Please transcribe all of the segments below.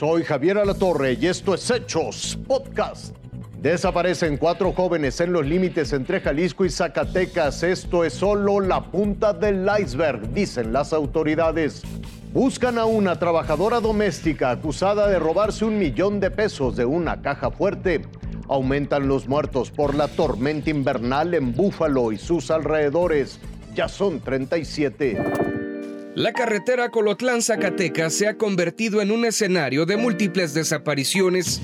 Soy Javier Alatorre y esto es Hechos Podcast. Desaparecen 4 jóvenes en los límites entre Jalisco y Zacatecas. Esto es solo la punta del iceberg, dicen las autoridades. Buscan a una trabajadora doméstica acusada de robarse $1,000,000 de una caja fuerte. Aumentan los muertos por la tormenta invernal en Búfalo y sus alrededores. Ya son 37. La carretera Colotlán-Zacatecas se ha convertido en un escenario de múltiples desapariciones.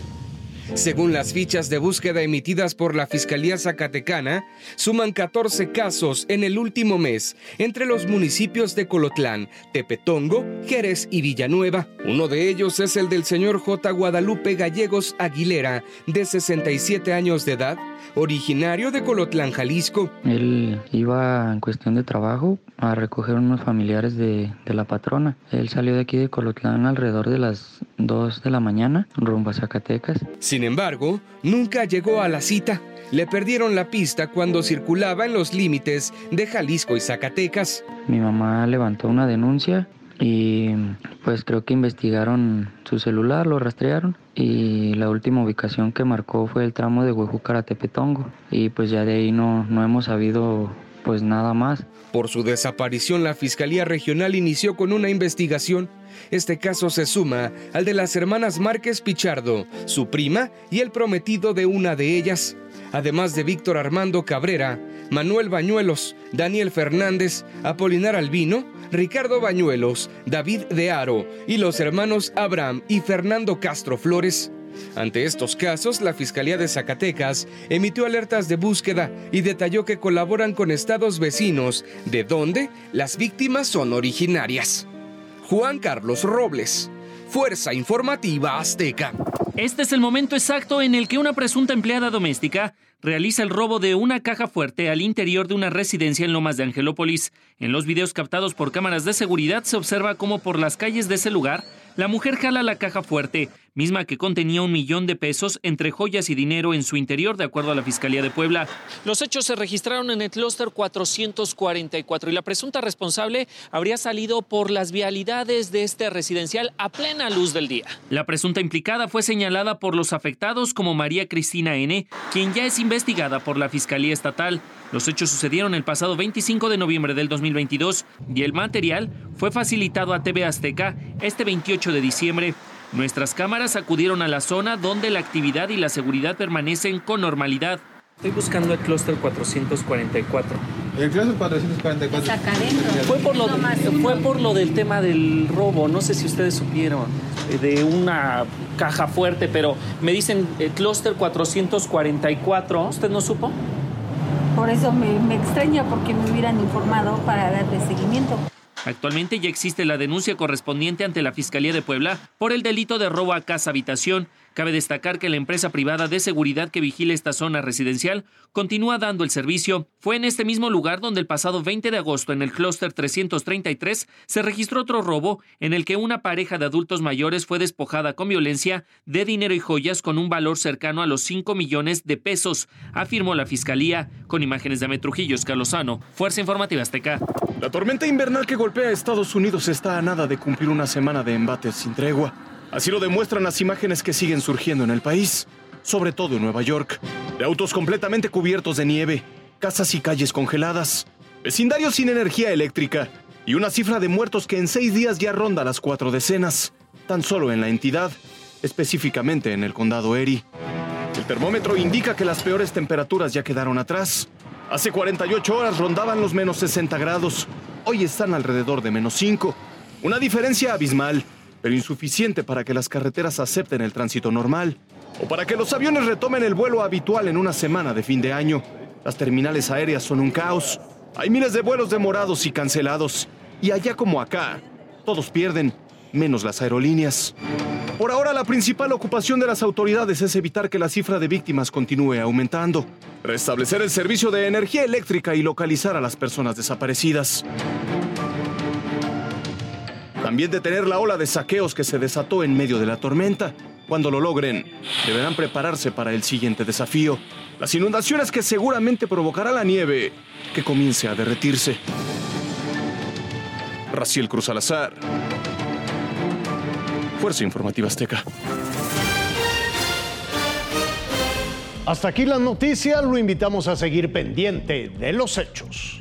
Según las fichas de búsqueda emitidas por la Fiscalía Zacatecana, suman 14 casos en el último mes entre los municipios de Colotlán, Tepetongo, Jerez y Villanueva. Uno de ellos es el del señor J. Guadalupe Gallegos Aguilera, de 67 años de edad, originario de Colotlán, Jalisco. Él iba en cuestión de trabajo a recoger unos familiares de la patrona. Él salió de aquí de Colotlán alrededor de las 2 de la mañana, rumbo a Zacatecas. Sin embargo, nunca llegó a la cita. Le perdieron la pista cuando circulaba en los límites de Jalisco y Zacatecas. Mi mamá levantó una denuncia y pues creo que investigaron su celular, lo rastrearon y la última ubicación que marcó fue el tramo de Huejucar a Tepetongo y pues ya de ahí no hemos sabido pues nada más. Por su desaparición, la Fiscalía Regional inició con una investigación. Este caso se suma al de las hermanas Márquez Pichardo, su prima y el prometido de una de ellas, además de Víctor Armando Cabrera, Manuel Bañuelos, Daniel Fernández, Apolinar Albino, Ricardo Bañuelos, David De Haro y los hermanos Abraham y Fernando Castro Flores. Ante estos casos, la Fiscalía de Zacatecas emitió alertas de búsqueda y detalló que colaboran con estados vecinos, de donde las víctimas son originarias. Juan Carlos Robles, Fuerza Informativa Azteca. Este es el momento exacto en el que una presunta empleada doméstica realiza el robo de una caja fuerte al interior de una residencia en Lomas de Angelópolis. En los videos captados por cámaras de seguridad se observa cómo por las calles de ese lugar la mujer jala la caja fuerte, misma que contenía $1,000,000 entre joyas y dinero en su interior, de acuerdo a la Fiscalía de Puebla. Los hechos se registraron en el clúster 444 y la presunta responsable habría salido por las vialidades de este residencial a plena luz del día. La presunta implicada fue señalada por los afectados como María Cristina N., quien ya es investigada por la Fiscalía Estatal. Los hechos sucedieron el pasado 25 de noviembre del 2022 y el material fue facilitado a TV Azteca este 28 de diciembre. Nuestras cámaras acudieron a la zona donde la actividad y la seguridad permanecen con normalidad. Estoy buscando el clúster 444. El clúster 444. Fue por lo del tema del robo, no sé si ustedes supieron, de una caja fuerte, pero me dicen el clúster 444. ¿Usted no supo? Por eso me extraña, porque me hubieran informado para darle seguimiento. Actualmente ya existe la denuncia correspondiente ante la Fiscalía de Puebla por el delito de robo a casa-habitación. Cabe destacar que la empresa privada de seguridad que vigila esta zona residencial continúa dando el servicio. Fue en este mismo lugar donde el pasado 20 de agosto, en el clúster 333, se registró otro robo en el que una pareja de adultos mayores fue despojada con violencia de dinero y joyas con un valor cercano a los $5,000,000, afirmó la Fiscalía, con imágenes de Ametrujillos, Carlosano, Fuerza Informativa Azteca. La tormenta invernal que golpea a Estados Unidos está a nada de cumplir una semana de embates sin tregua. Así lo demuestran las imágenes que siguen surgiendo en el país, sobre todo en Nueva York, de autos completamente cubiertos de nieve, casas y calles congeladas, vecindarios sin energía eléctrica y una cifra de muertos que en 6 días ya ronda las 4 decenas, tan solo en la entidad, específicamente en el condado Erie. El termómetro indica que las peores temperaturas ya quedaron atrás. Hace 48 horas rondaban los -60 grados. Hoy están alrededor de -5. Una diferencia abismal, pero insuficiente para que las carreteras acepten el tránsito normal o para que los aviones retomen el vuelo habitual en una semana de fin de año. Las terminales aéreas son un caos. Hay miles de vuelos demorados y cancelados. Y allá como acá, todos pierden, menos las aerolíneas. Por ahora, la principal ocupación de las autoridades es evitar que la cifra de víctimas continúe aumentando, restablecer el servicio de energía eléctrica y localizar a las personas desaparecidas. También detener la ola de saqueos que se desató en medio de la tormenta. Cuando lo logren, deberán prepararse para el siguiente desafío: las inundaciones que seguramente provocará la nieve que comience a derretirse. Raciel Cruz Salazar, Fuerza Informativa Azteca. Hasta aquí las noticias, lo invitamos a seguir pendiente de los hechos.